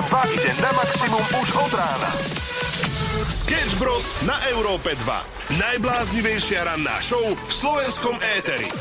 2 ide na maximum už od rána. Sketch Bros. Na Európe 2. Najbláznivejšia ranná show v slovenskom éteri.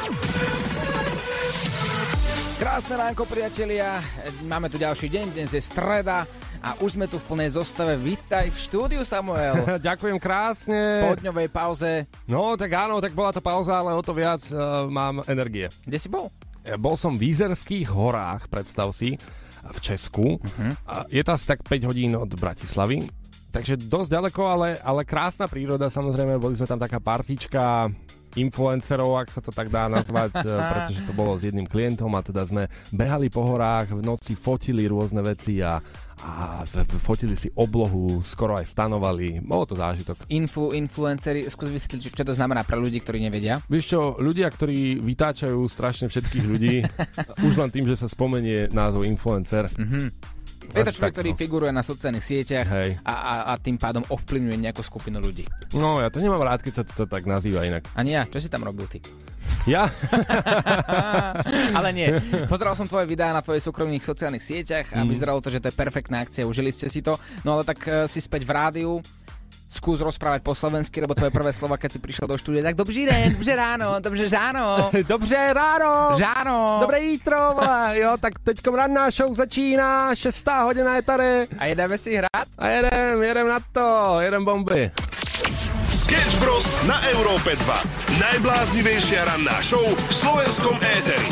Krásne ránko, priatelia. Máme tu ďalší deň, dnes je streda a už sme tu v plnej zostave. Vítaj v štúdiu, Samuel. Ďakujem krásne. Po dňovej pauze. No, tak áno, tak bola to pauza, ale o to viac mám energie. Kde si bol? Bol som v Ízerských horách, predstav si, v Česku. Uh-huh. Je to asi tak 5 hodín od Bratislavy, takže dosť ďaleko, ale krásna príroda, samozrejme. Boli sme tam taká partička influencerov, ak sa to tak dá nazvať, pretože to bolo s jedným klientom a teda sme behali po horách, v noci fotili rôzne veci a fotili si oblohu, skoro aj stanovali. Bolo to zážitok. Influenceri, skús vysvetliť, čo to znamená pre ľudí, ktorí nevedia. Vieš čo, ľudia, ktorí vytáčajú strašne všetkých ľudí, už len tým, že sa spomenie názov influencer. Mhm. Je to človek, ktorý figuruje na sociálnych sieťach a tým pádom ovplyvňuje nejakú skupinu ľudí. No, ja to nemám rád, keď sa to tak nazýva inak. Ani ja. Čo si tam robil ty? Ja? Ale nie. Pozeral som tvoje videá na tvojich súkromných sociálnych sieťach a vyzeralo to, že to je perfektná akcia. Užili ste si to. No ale tak si späť v rádiu. Skús rozprávať po slovensky, lebo tvoje prvé slova, keď si prišiel do štúdia, tak dobrý deň, dobré ráno, dobré žáno. Dobré ráno. Žáno. Dobré jítro, jo, tak teďkom ranná show začíná, 6. hodina je tady. A jedeme si hrať? A jedem na to, jedem bomby. Sketch Bros. Na Európe 2. Najbláznivejšia ranná show v slovenskom éteri.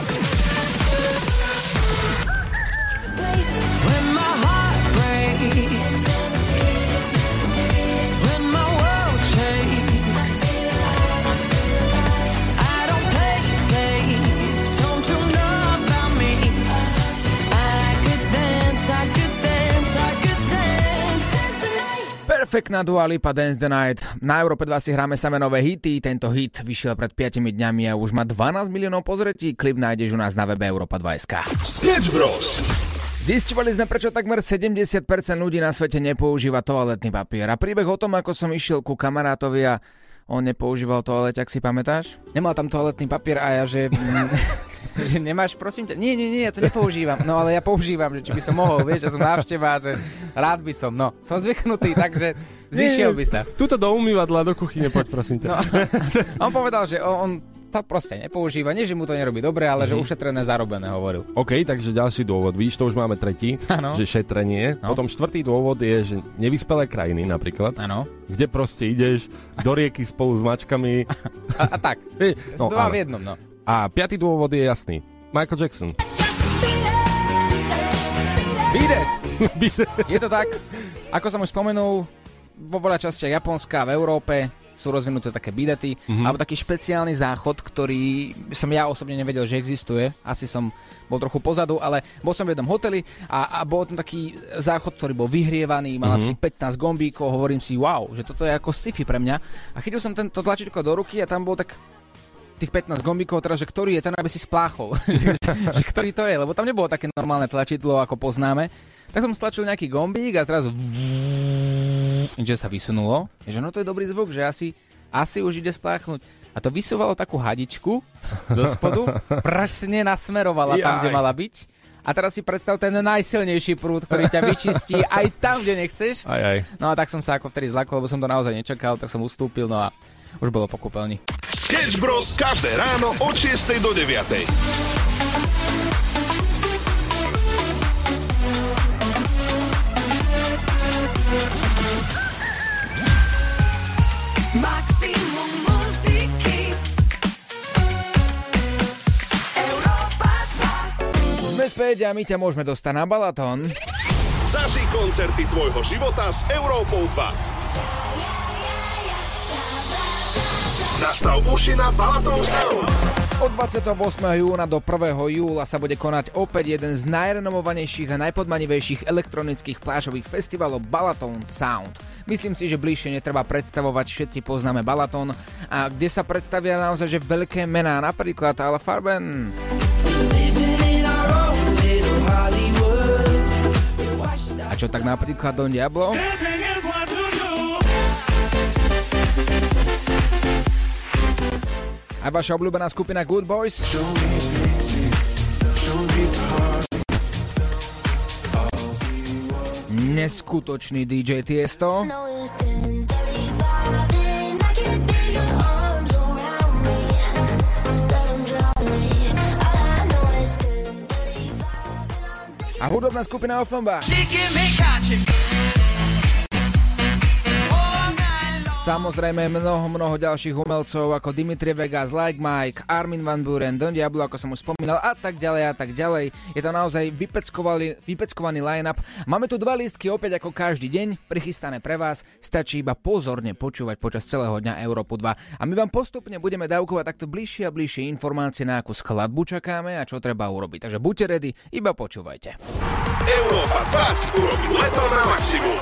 Perfektná Dua Lipa, Dance the Night. Na Európe 2 si hráme same nové hity. Tento hit vyšiel pred 5 dňami a už má 12 miliónov pozretí. Klip nájdeš u nás na webe Europa2.sk. Sketch Bros. Zisťovali sme, prečo takmer 70% ľudí na svete nepoužíva toaletný papier. A príbeh o tom, ako som išiel ku kamarátovi a on nepoužíval toaleťak, si pamätáš? Nemal tam toaletný papier a ja, že... že nemáš, prosím ťa, nie, ja to nepoužívam. No ale ja používam, že či by som mohol, vieš, ja som návšteva, že rád by som, no, som zvyknutý, takže zišiel by sa. Tuto do umývadla, do kuchyne, poď, prosím ťa. No, on povedal, že on to proste nepoužíva, nie, že mu to nerobí dobre, ale že ušetrené, zarobené, hovoril. OK, takže ďalší dôvod, víš, to už máme tretí, ano. Že šetrenie. No. Potom štvrtý dôvod je, že nevyspelé krajiny napríklad, ano. Kde proste ideš do rieky spolu s mačkami. A tak, no, dva v jednom, no. A piatý dôvod je jasný. Michael Jackson. Beat it. Je to tak, ako som už spomenul, vo veľa častiach Japonska a v Európe sú rozvinuté také bidety, alebo taký špeciálny záchod, ktorý som ja osobne nevedel, že existuje. Asi som bol trochu pozadu, ale bol som v jednom hoteli a bol tam taký záchod, ktorý bol vyhrievaný, mal asi 15 gombíkov, hovorím si, wow, že toto je ako sci-fi pre mňa. A chytil som to tlačidlo do ruky a tam bol tak... tých 15 gombíkov, teda, že ktorý je ten, aby si spláchol, že ktorý to je, lebo tam nebolo také normálne tlačidlo, ako poznáme. Tak som stlačil nejaký gombík a zrazu že sa vysunulo, že no to je dobrý zvuk, že asi už ide spláchnuť. A to vysúvalo takú hadičku do spodu, presne nasmerovala tam, kde mala byť. A teraz si predstav ten najsilnejší prúd, ktorý ťa vyčistí aj tam, kde nechceš. Aj. No a tak som sa ako vtedy zlakol, lebo som to naozaj nečakal, tak som ustúpil, no a už bolo po kúpeľni. Sketch Bros. Každé ráno od 6 do 9. Maximum muziky. Európa 2. Sme späť a my ťa môžeme dostať na Balaton. Zažij koncerty tvojho života s Európou 2. Nastav uši na Balaton Sound. Od 28. júna do 1. júla sa bude konať opäť jeden z najrenomovanejších a najpodmanivejších elektronických plážových festivalov Balaton Sound. Myslím si, že bližšie netreba predstavovať, všetci poznáme Balaton, a kde sa predstavia naozaj že veľké mená, napríklad Alle Farben. A čo tak napríklad Don Diablo? A vaša obľúbená skupina Good Boys. neskutočný DJ Tiesto. A hudobná skupina Offenbach. Samozrejme mnoho ďalších umelcov ako Dimitri Vegas, Like Mike, Armin van Buuren, Don Diablo, ako som už spomínal, a tak ďalej. Je to naozaj vypeckovaný line-up. Máme tu dva lístky opäť ako každý deň, prichystané pre vás. Stačí iba pozorne počúvať počas celého dňa Európu 2. A my vám postupne budeme dávkovať takto bližšie a bližšie informácie, na akú skladbu čakáme a čo treba urobiť. Takže buďte ready, iba počúvajte. Európa 2 si urobí leto na maximum.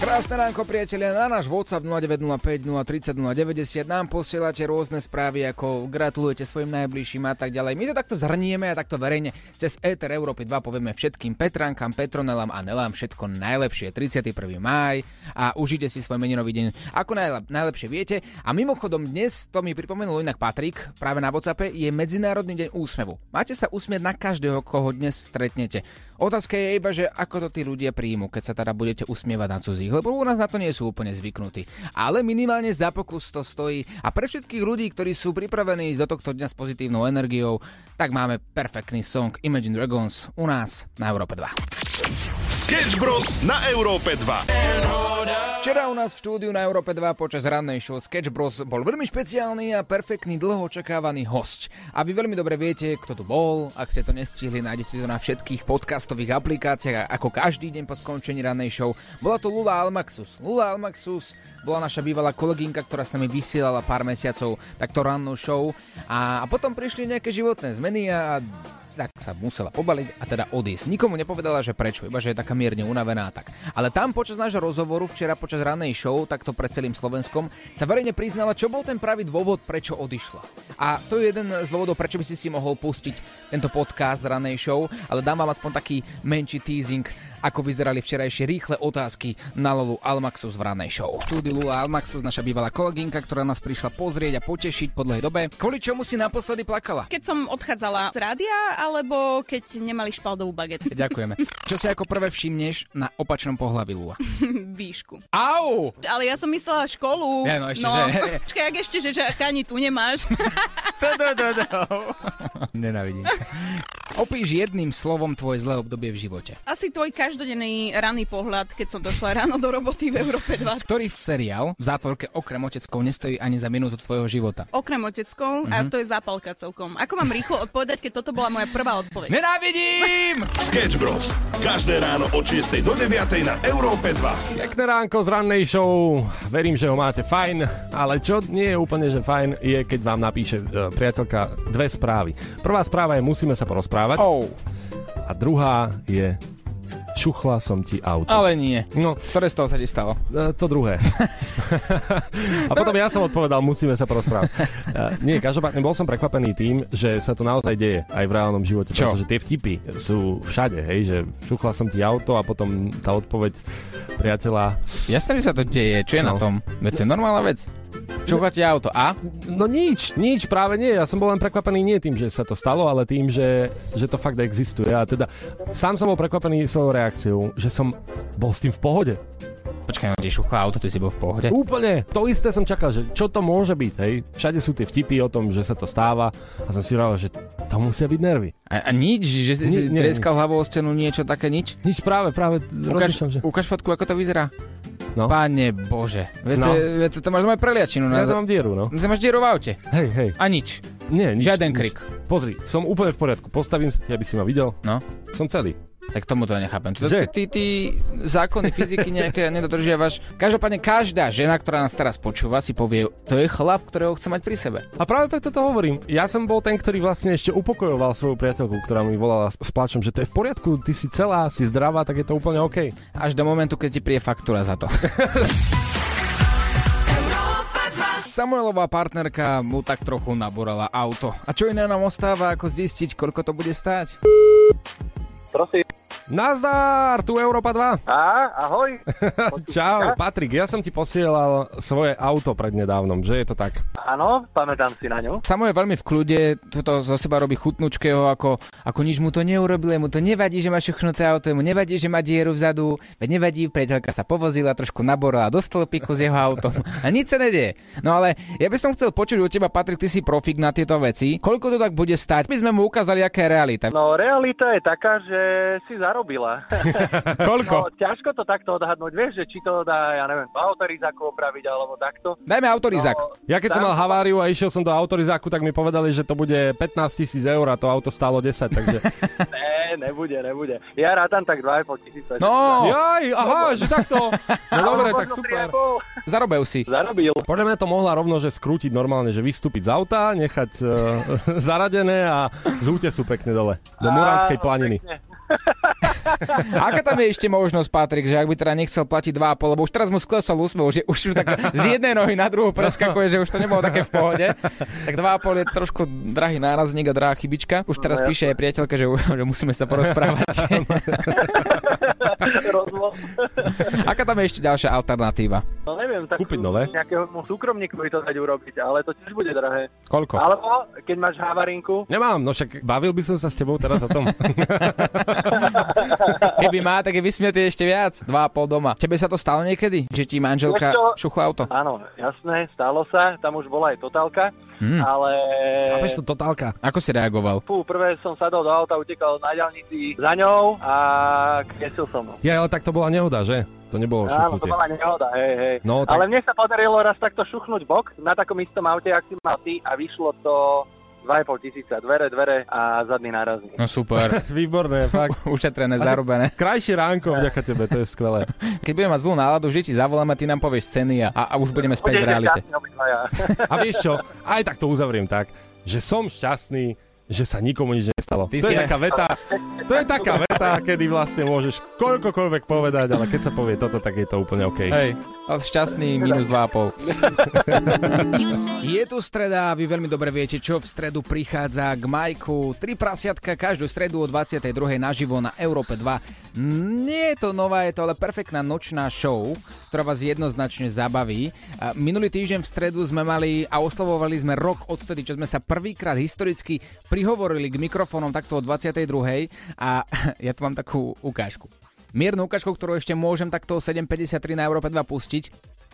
Krásne ránko, priatelia. Na náš WhatsApp 0905 030 090 nám posielate rôzne správy, ako gratulujete svojim najbližším a tak ďalej. My to takto zhrnieme a takto verejne cez éter Európy 2 povieme všetkým Petrankám, Petronelám a Nelám všetko najlepšie. 31. máj a užite si svoj meninový deň ako najlepšie viete. A mimochodom dnes, to mi pripomenul inak Patrik, práve na WhatsAppe, je Medzinárodný deň úsmevu. Máte sa usmieť na každého, koho dnes stretnete. Otázka je iba, že ako to tí ľudia príjmu, keď sa teda budete usmievať na cudzích, lebo u nás na to nie sú úplne zvyknutí. Ale minimálne za pokus to stojí a pre všetkých ľudí, ktorí sú pripravení ísť do tohto dňa s pozitívnou energiou, tak máme perfektný song Imagine Dragons u nás na Európe 2. Sketch Bros. Na Európe 2. Včera u nás v štúdiu na Európe 2 počas rannej show Sketch Bros bol veľmi špeciálny a perfektný dlho očakávaný hosť. A vy veľmi dobre viete, kto tu bol. Ak ste to nestihli, nájdete to na všetkých podcastových aplikáciách ako každý deň po skončení rannej show. Bola to Lola Almaxus. Lola Almaxus bola naša bývalá kolegynka, ktorá s nami vysielala pár mesiacov takto rannú show. A potom prišli nejaké životné zmeny a tak sa musela pobaliť a teda odísť. Nikomu nepovedala, že prečo, iba že je taká mierne unavená tak. Ale tam počas nášho rozhovoru včera počas rannej show, takto pred celým Slovenskom, sa verejne priznala, čo bol ten pravý dôvod, prečo odišla. A to je jeden z dôvodov, prečo by si si mohol pustiť tento podcast z rannej show, ale dám vám aspoň taký menší teasing, ako vyzerali včerajšie rýchle otázky na Lolu Almaxus v rannej show. Štúdiu Lola Almaxus, naša bývalá kolegynka, ktorá nás prišla pozrieť a potešiť po dlhej dobe. Kvôli čomu si naposledy plakala? Keď som odchádzala z rádia, alebo keď nemali špaldovú bagetu. Ďakujeme. Čo si ako prvé všimneš na opačnom pohlaví Lula? Výšku. Au! Ale ja som myslela školu. Ja, no ešte, no. Že... Počkaj, ak ešte, že ani tu nemáš. Nenávidím sa. Opíš jedným slovom tvoje zlé obdobie v živote. Asi tvoj každodenný ranný pohľad, keď som došla ráno do roboty v Európe 2. Ktorý seriál v zátvorke Okrem oteckou nestojí ani za minútu tvojho života? Okrem oteckou? Mm-hmm. A to je zápalka celkom. Ako mám rýchlo odpovedať, keď toto bola moja prvá odpoveď? Nenávidím! Sketch Bros. Každé ráno od 6 do 9 na Európe 2. Pekné ránko z rannej show. Verím, že ho máte fajn, ale čo nie je úplne že fajn, je keď vám napíše priateľka dve správy. Prvá správa je musíme sa porozprávať. Oh. A druhá je šuchla som ti auto. Ale nie. No, ktoré z toho sa ti stalo? To druhé. A potom ja som odpovedal, musíme sa porozprávať. Nie, každopádne bol som prekvapený tým, že sa to naozaj deje aj v reálnom živote. Čo? Pretože tie vtipy sú všade, hej, že šuchla som ti auto a potom tá odpoveď priateľa. Jasne, že sa to deje, čo je no. Na tom? To je normálna vec. Šuchla ti auto a? No nič, práve nie. Ja som bol len prekvapený nie tým, že sa to stalo, ale tým, že to fakt existuje. A teda sám som bol prekvapený svojou reakciou, že som bol s tým v pohode. Počkaj, no, šuchla auto, ty si bol v pohode? Úplne, to isté som čakal, že čo to môže byť, hej? Všade sú tie vtipy o tom, že sa to stáva a som si hovoril, že to musia byť nervy. A nič, že si treskal hlavou o stenu, niečo také, nič? Nič, práve, rozlišam, že... Ukáž fotku, ako to vyzerá. No. Pane Bože, to máš doma preliačinu. Ja mám dieru, no. Máš dieru v aute. Hej. A nič. Nie, nič. Žiaden krik. Pozri, som úplne v poriadku, postavím sa, aby si ma videl. No. Som celý. Tak tomu to nechápem. Ty zákony fyziky nejaké nedodržiavaš. Každopádne každá žena, ktorá nás teraz počúva, si povie, to je chlap, ktorého chce mať pri sebe. A práve preto to hovorím. Ja som bol ten, ktorý vlastne ešte upokojoval svoju priateľku, ktorá mi volala s pláčom, že to je v poriadku, ty si celá, si zdravá, tak je to úplne OK. Až do momentu, keď ti príde faktúra za to. Samuelová partnerka mu tak trochu naborala auto. A čo iné nám ostáva, ako zistiť, koľko to bude stáť? Prosím. Nazdar, tu Európa 2. Ahoj. Čau, Patrik, ja som ti posielal svoje auto prednedávnom, že je to tak? Áno, pamätám si na ňu. Samo je veľmi v kľude, toto zo seba robí chutnúčkeho, ako nič mu to neurobilo, mu to nevadí, že má šuchnuté auto, mu nevadí, že má dieru vzadu, veď nevadí, priateľka sa povozila, trošku naborila do stĺpiku s jeho autom a nič sa nedie. No ale ja by som chcel počuť od teba, Patrik, ty si profik na tieto veci. Koľko to tak bude stáť? My sme mu ukázali, aká je realita. No, realita je taká, že si zarobila. Koľko? No, ťažko to takto odhadnúť, vieš, že či to dá, ja neviem, autorizáku opraviť alebo takto. Dajme autorizák. No, ja keď som mal haváriu a išiel som do autorizáku, tak mi povedali, že to bude 15 000 eur a to auto stálo 10, takže... Nebude. Ja rátam tak 2,5 tisíca. No! Jaj, aha, že takto. No dobre, tak super. Zarobil. Podľa mňa to mohla rovno, že skrútiť normálne, že vystúpiť z auta, nechať zaradené a z útesu pekne dole. Do Muránskej planiny. Pekne. Aká tam je ešte možnosť, Patrik, že ak by teda nechcel platiť 2,5, lebo už teraz mu sklesol úsmev, že už tak z jednej nohy na druhú preskakuje, že už to nebolo také v pohode, tak 2,5 je trošku drahý nárazník a drahá chybička. Už teraz píše aj priateľka, že musíme sa porozprávať. Aká tam je ešte ďalšia alternatíva? No neviem, tak kúpiť nové? Nejakého súkromníkovi to dať urobiť, ale to tiež bude drahé. Koľko? Alebo keď máš havarinku? Nemám, no však bavil by som sa s tebou teraz o tom. Keby má, tak je vysmiatý ešte viac. 2,5 doma. Tebe sa to stalo niekedy? Že ti manželka šuchla auto? Áno, jasné, stalo sa. Tam už bola aj totálka. Ale... Chápeš to, totálka? Ako si reagoval? Prvé som sadol do auta, utekal na diaľnici za ňou a kresil som ho. Ja, ale tak to bola nehoda, že? To nebolo šuchnutie. Áno, to bola nehoda, hej. No, tak... Ale mne sa podarilo raz takto šuchnúť bok na takom istom aute, ak si mal ty, a vyšlo to... 2,5 tisíca, dvere a zadný nárazník. No super. Výborné, fakt. Ušetrené, zarobené. Krajšie ránko, vďaka tebe, to je skvelé. Keď budeme mať zlú náladu, že ti zavoláme, ty nám povieš ceny a už budeme späť v realite. A vieš čo, aj tak to uzavriem tak, že som šťastný, že sa nikomu nič nestalo. To je taká veta, kedy vlastne môžeš koľkokoľvek povedať, ale keď sa povie toto, tak je to úplne OK. Hej, ale šťastný -2,5. Je tu streda a vy veľmi dobre viete, čo v stredu prichádza k Majku. 3 prasiatka každú stredu o 22.00 naživo na Európe 2. Nie je to nová, je to ale perfektná nočná show, ktorá vás jednoznačne zabaví. Minulý týždeň v stredu sme mali a oslavovali sme rok odvtedy, čo sme sa prvýkrát historicky prihovorili k mikrofónom takto o 22. A ja tu mám takú ukážku. Miernu ukážku, ktorú ešte môžem takto o 7.53 na Európe 2 pustiť,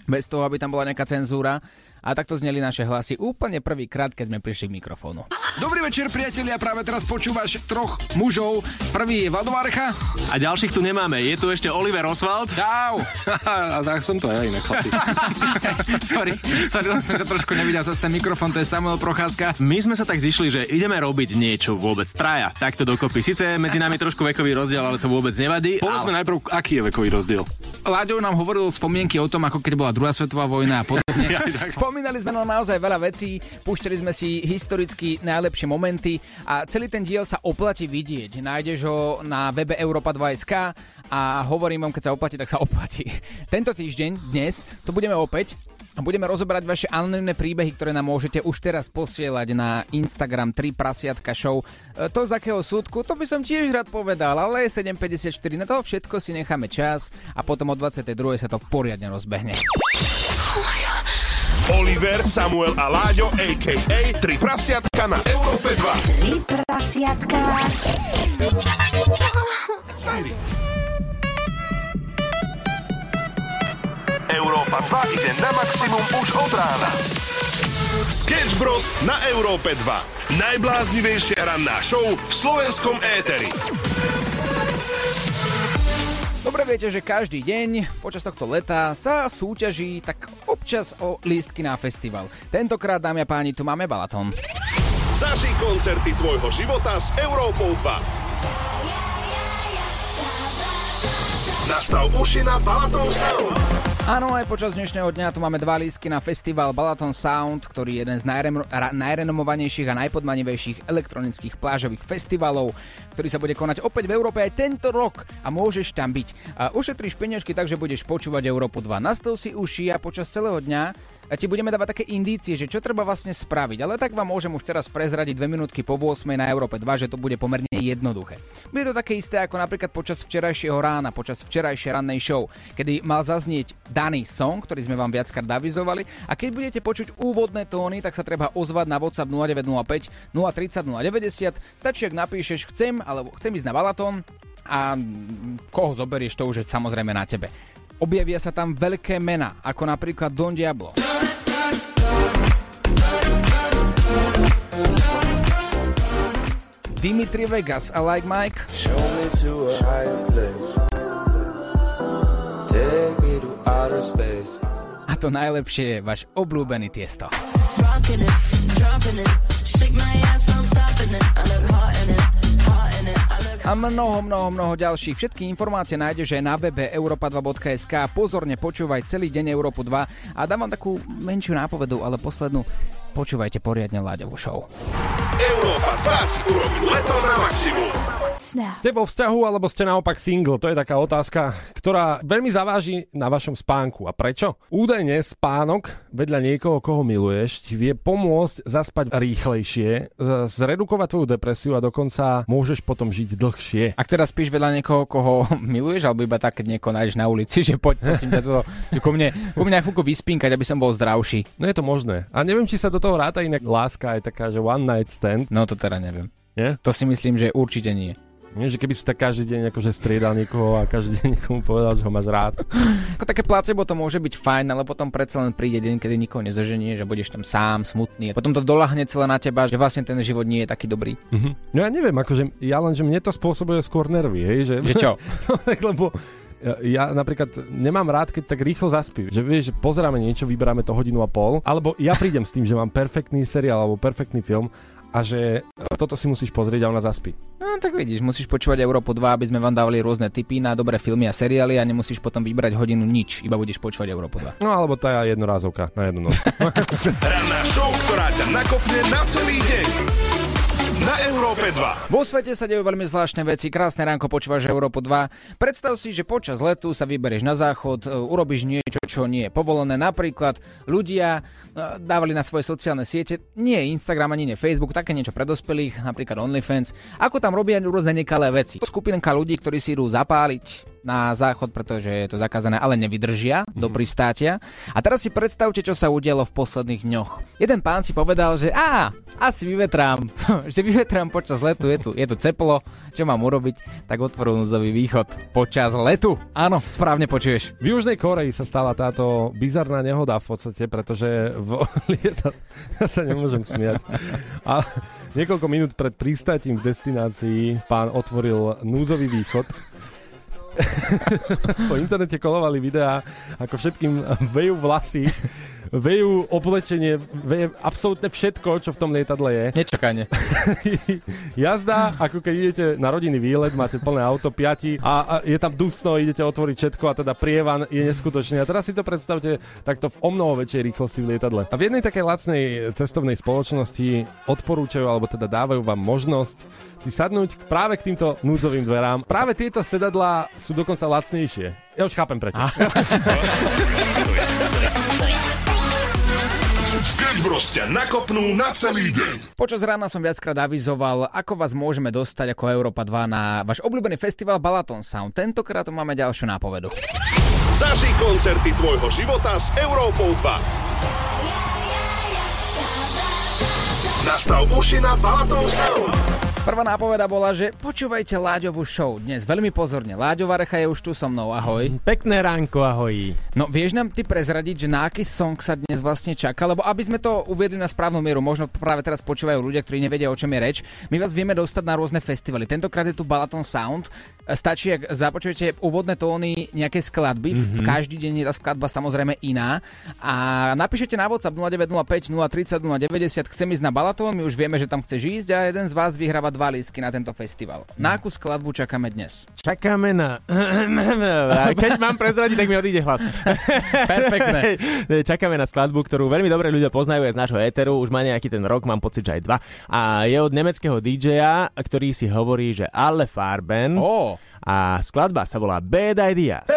bez toho, aby tam bola nejaká cenzúra. A takto zneli naše hlasy úplne prvýkrát, keď sme prišli k mikrofónu. Dobrý večer, priatelia, práve teraz počúvaš troch mužov. Prvý je Vlado Varga. A ďalších tu nemáme. Je tu ešte Oliver Oswald. Čau. A tak som to ja inak, chlapi. Sorry, som to trošku nevidel, to je ten mikrofón, to je Samuel Prohaska. My sme sa tak zišli, že ideme robiť niečo vôbec traja. Takto dokopy. Sice medzi nami trošku vekový rozdiel, ale to vôbec nevadí. Povedzme najprv, aký je vekový rozdiel. Láďo nám hovoril spomienky o tom, ako keď bola druhá svetová vojna a podobne. Spomínali sme naozaj veľa vecí, púšťali sme si historicky najlepšie momenty a celý ten diel sa oplatí vidieť. Nájdeš ho na webe Európa 2.sk a hovorím vám, keď sa oplatí, tak sa oplatí. Tento týždeň, dnes, to budeme opäť a budeme rozobrať vaše anonymné príbehy, ktoré nám môžete už teraz posielať na Instagram 3 prasiatka show. To z akého súdku, to by som tiež rád povedal, ale je 7.54, na to všetko si necháme čas a potom o 22. sa to poriadne rozbehne. Oliver, Samuel a Láďo, a.k.a. 3 prasiatka na Európe 2. 3 prasiatka. 4. Európa 2 ide na maximum už od rána. Sketch Bros. Na Európe 2. Najbláznivejšia ranná show v slovenskom éteri. Dobre viete, že každý deň počas tohto leta sa súťaží tak občas o lístky na festival. Tentokrát, dámy a páni, tu máme Balaton. Zažij koncerty tvojho života s Európou 2. Nastav uši na Balaton Sound. Áno, aj počas dnešného dňa tu máme 2 lístky na festival Balaton Sound, ktorý je jeden z najrenomovanejších a najpodmanivejších elektronických plážových festivalov, ktorý sa bude konať opäť v Európe aj tento rok a môžeš tam byť. Ušetríš peniažky, takže budeš počúvať Európu 2. Nastav si uši a počas celého dňa ti budeme dávať také indície, že čo treba vlastne spraviť. Ale tak vám môžem už teraz prezradiť 2 minútky po 8 na Európe 2, že to bude pomerne jednoduché. Bude to také isté ako napríklad počas včerajšieho rána, počas včerajšej rannej show, kedy mal zaznieť daný song, ktorý sme vám viackrát avizovali, a keď budete počuť úvodné tóny, tak sa treba ozvať na WhatsApp 0905 030 090. Stačí, ak napíšeš chcem, alebo chcem ísť na Balaton, a koho zoberieš, to už je samozrejme na tebe. Objavia sa tam veľké mená, ako napríklad Don Diablo, Dimitri Vegas a Like Mike, a to najlepšie je váš obľúbený Tiesto. A mnoho ďalších. Všetky informácie nájdeš aj na webe europa2.sk. Pozorne počúvaj celý deň Európu 2 a dám vám takú menšiu nápovedu, ale poslednú. Počúvajte poriadne Láďovú show. Európa 2 si urobí leto na maximum. Ste vo vzťahu alebo ste naopak single? To je taká otázka, ktorá veľmi zaváži na vašom spánku. A prečo? Údajne spánok vedľa niekoho, koho miluješ, ti vie pomôcť zaspať rýchlejšie, zredukovať tvoju depresiu a dokonca môžeš potom žiť dlhšie. Ak teraz spíš vedľa niekoho, koho miluješ, alebo iba tak, keď niekoho nájdeš na ulici, že poď, prosím ťa toto, ku mne chvíľku vyspínkať, aby som bol zdravší. No je to možné. A neviem, či sa do toho ráta inak láska aj taká, že one night stand. No to teda neviem. Nie? To si myslím, že určite nie. Nie, že keby si tak každý deň akože striedal niekoho a každý deň niekomu povedal, že ho máš rád. Ako také placebo to môže byť fajn, ale potom predsa len príde deň, kedy nikoho nezaženie, že budeš tam sám, smutný. Potom to doľahne celé na teba, že vlastne ten život nie je taký dobrý. Mm-hmm. No ja neviem, akože ja len, že mne to spôsobuje skôr nervy, hej, že čo? Lebo ja napríklad nemám rád, keď tak rýchlo zaspím. Že vieš, pozeráme niečo, vyberáme to 1.5 hodiny, alebo ja prídem s tým, že mám perfektný seriál alebo perfektný film a že toto si musíš pozrieť a ona zaspí. No tak vidíš, musíš počúvať Európu 2, aby sme vám dávali rôzne tipy na dobré filmy a seriály a nemusíš potom vybrať hodinu nič, iba budeš počúvať Európu 2. No alebo tá jednorázovka na jednu noc. Ranná show, ktorá ťa nakopne na celý deň. Na Európe 2. Vo svete sa dejú veľmi zvláštne veci. Krásne ránko, počúvaš Európu 2. Predstav si, že počas letu sa vyberieš na záchod, urobíš niečo, čo nie je povolené. Napríklad ľudia dávali na svoje sociálne siete, nie Instagram ani nie Facebook, také niečo pre dospelých, napríklad OnlyFans, ako tam robia rôzne nekalé veci. Skupinka ľudí, ktorí si idú zapáliť na záchod, pretože je to zakázané, ale nevydržia do pristátia. A teraz si predstavte, čo sa udialo v posledných dňoch. Jeden pán si povedal, že asi vyvetrám, že vyvetrám počas letu, je tu teplo, čo mám urobiť, tak otvoril núdzový východ počas letu. Áno, správne počuješ. V Južnej Koreji sa stala táto bizarná nehoda v podstate, pretože ja sa nemôžem smiať. A niekoľko minút pred pristátím v destinácii pán otvoril núdzový východ. Po internete kolovali videá, ako všetkým vejú vlasy, vejú oblečenie, vejú absolútne všetko, čo v tom lietadle je. Nečakanie. Jazda, ako keď idete na rodinný výlet, máte plné auto, 5 a je tam dusno, idete otvoriť všetko a teda prievan je neskutočný. A teraz si to predstavte takto v omnoho väčšej rýchlosti v lietadle. A v jednej takej lacnej cestovnej spoločnosti odporúčajú, alebo teda dávajú vám možnosť si sadnúť práve k týmto núdzovým dverám. Práve tieto sedadlá sú dokonca lacnejšie. Ja už chápem prečo. Sketch Bros ťa nakopnú na celý deň. Počas rána som viackrát avizoval, ako vás môžeme dostať ako Európa 2 na váš obľúbený festival Balaton Sound. Tentokrát tu máme ďalšiu nápovedu. Zažij koncerty tvojho života s Európou 2. Nastav uši na Balaton Sound. Prvá nápoveda bola, že počúvajte Láďovú show dnes veľmi pozorne. Láďo Varga je už tu so mnou, ahoj. Pekné ránko, ahoj. No vieš nám ty prezradiť, že na aký song sa dnes vlastne čaká? Lebo aby sme to uviedli na správnu mieru, možno práve teraz počúvajú ľudia, ktorí nevedia, o čom je reč. My vás vieme dostať na rôzne festivaly. Tentokrát je tu Balaton Sound. Stačí, ak započujete úvodné tóny nejakej skladby. V každý deň je tá skladba samozrejme iná. A napíšete na WhatsApp 0905 030 090, chcem ísť na Balaton, my už vieme, že tam chceš ísť a jeden z vás vyhráva 2 lístky na tento festival. Na akú skladbu čakáme dnes? Čakáme na... Keď mám prezradiť, tak mi odíde hlas. Perfektné. Čakáme na skladbu, ktorú veľmi dobre ľudia poznajú aj z nášho éteru. Už má nejaký ten rok, mám pocit, že aj 2. A je od nemeckého DJ-a, ktorý si hovorí, že Alle Farben. Oh. A skladba sa volá Bad Ideas.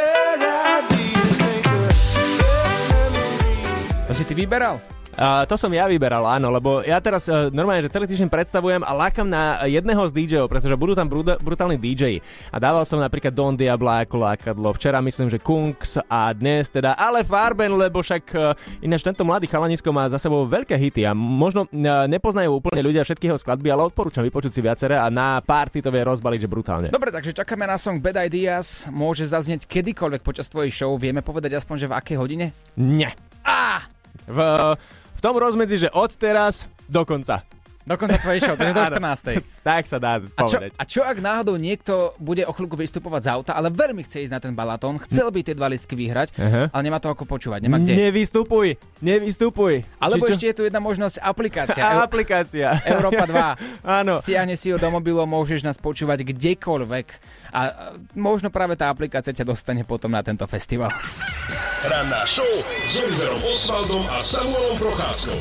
To si ty vyberal? To som ja vyberal, áno, lebo ja teraz normálne, že celý týždeň predstavujem a lákam na jedného z DJov, pretože budú tam brutálni DJi. A dával som napríklad Don Diabla ako lákadlo, včera myslím, že Kungs a dnes teda Alle Farben, lebo však ináč tento mladý chalanisko má za sebou veľké hity a možno nepoznajú úplne ľudia všetkého skladby, ale odporúčam vypočuť si viaceré a na party to vie rozbaliť, že brutálne. Dobre, takže čakáme na song Bad Ideas, môže zaznieť kedykoľvek počas tvojej show, vieme povedať aspoň, že v akej hodine? Nie. V tom rozmedzi, že od teraz do konca. Do konca tvojej show, do 14. Tak sa dá povedať. A čo ak náhodou niekto bude o chvíľku vystupovať z auta, ale veľmi chce ísť na ten Balaton, chcel by tie dva lístky vyhrať, ale nemá to ako počúvať, nemá kde. Nevystupuj. Alebo ešte je tu jedna možnosť, aplikácia. Aplikácia. Európa 2. Áno. Stiahne si ju do mobilu, môžeš nás počúvať kdekoľvek. A možno práve tá aplikácia ťa dostane potom na tento festival. Ranná show s Oliverom Oswaldom a Samuelom Procházkou.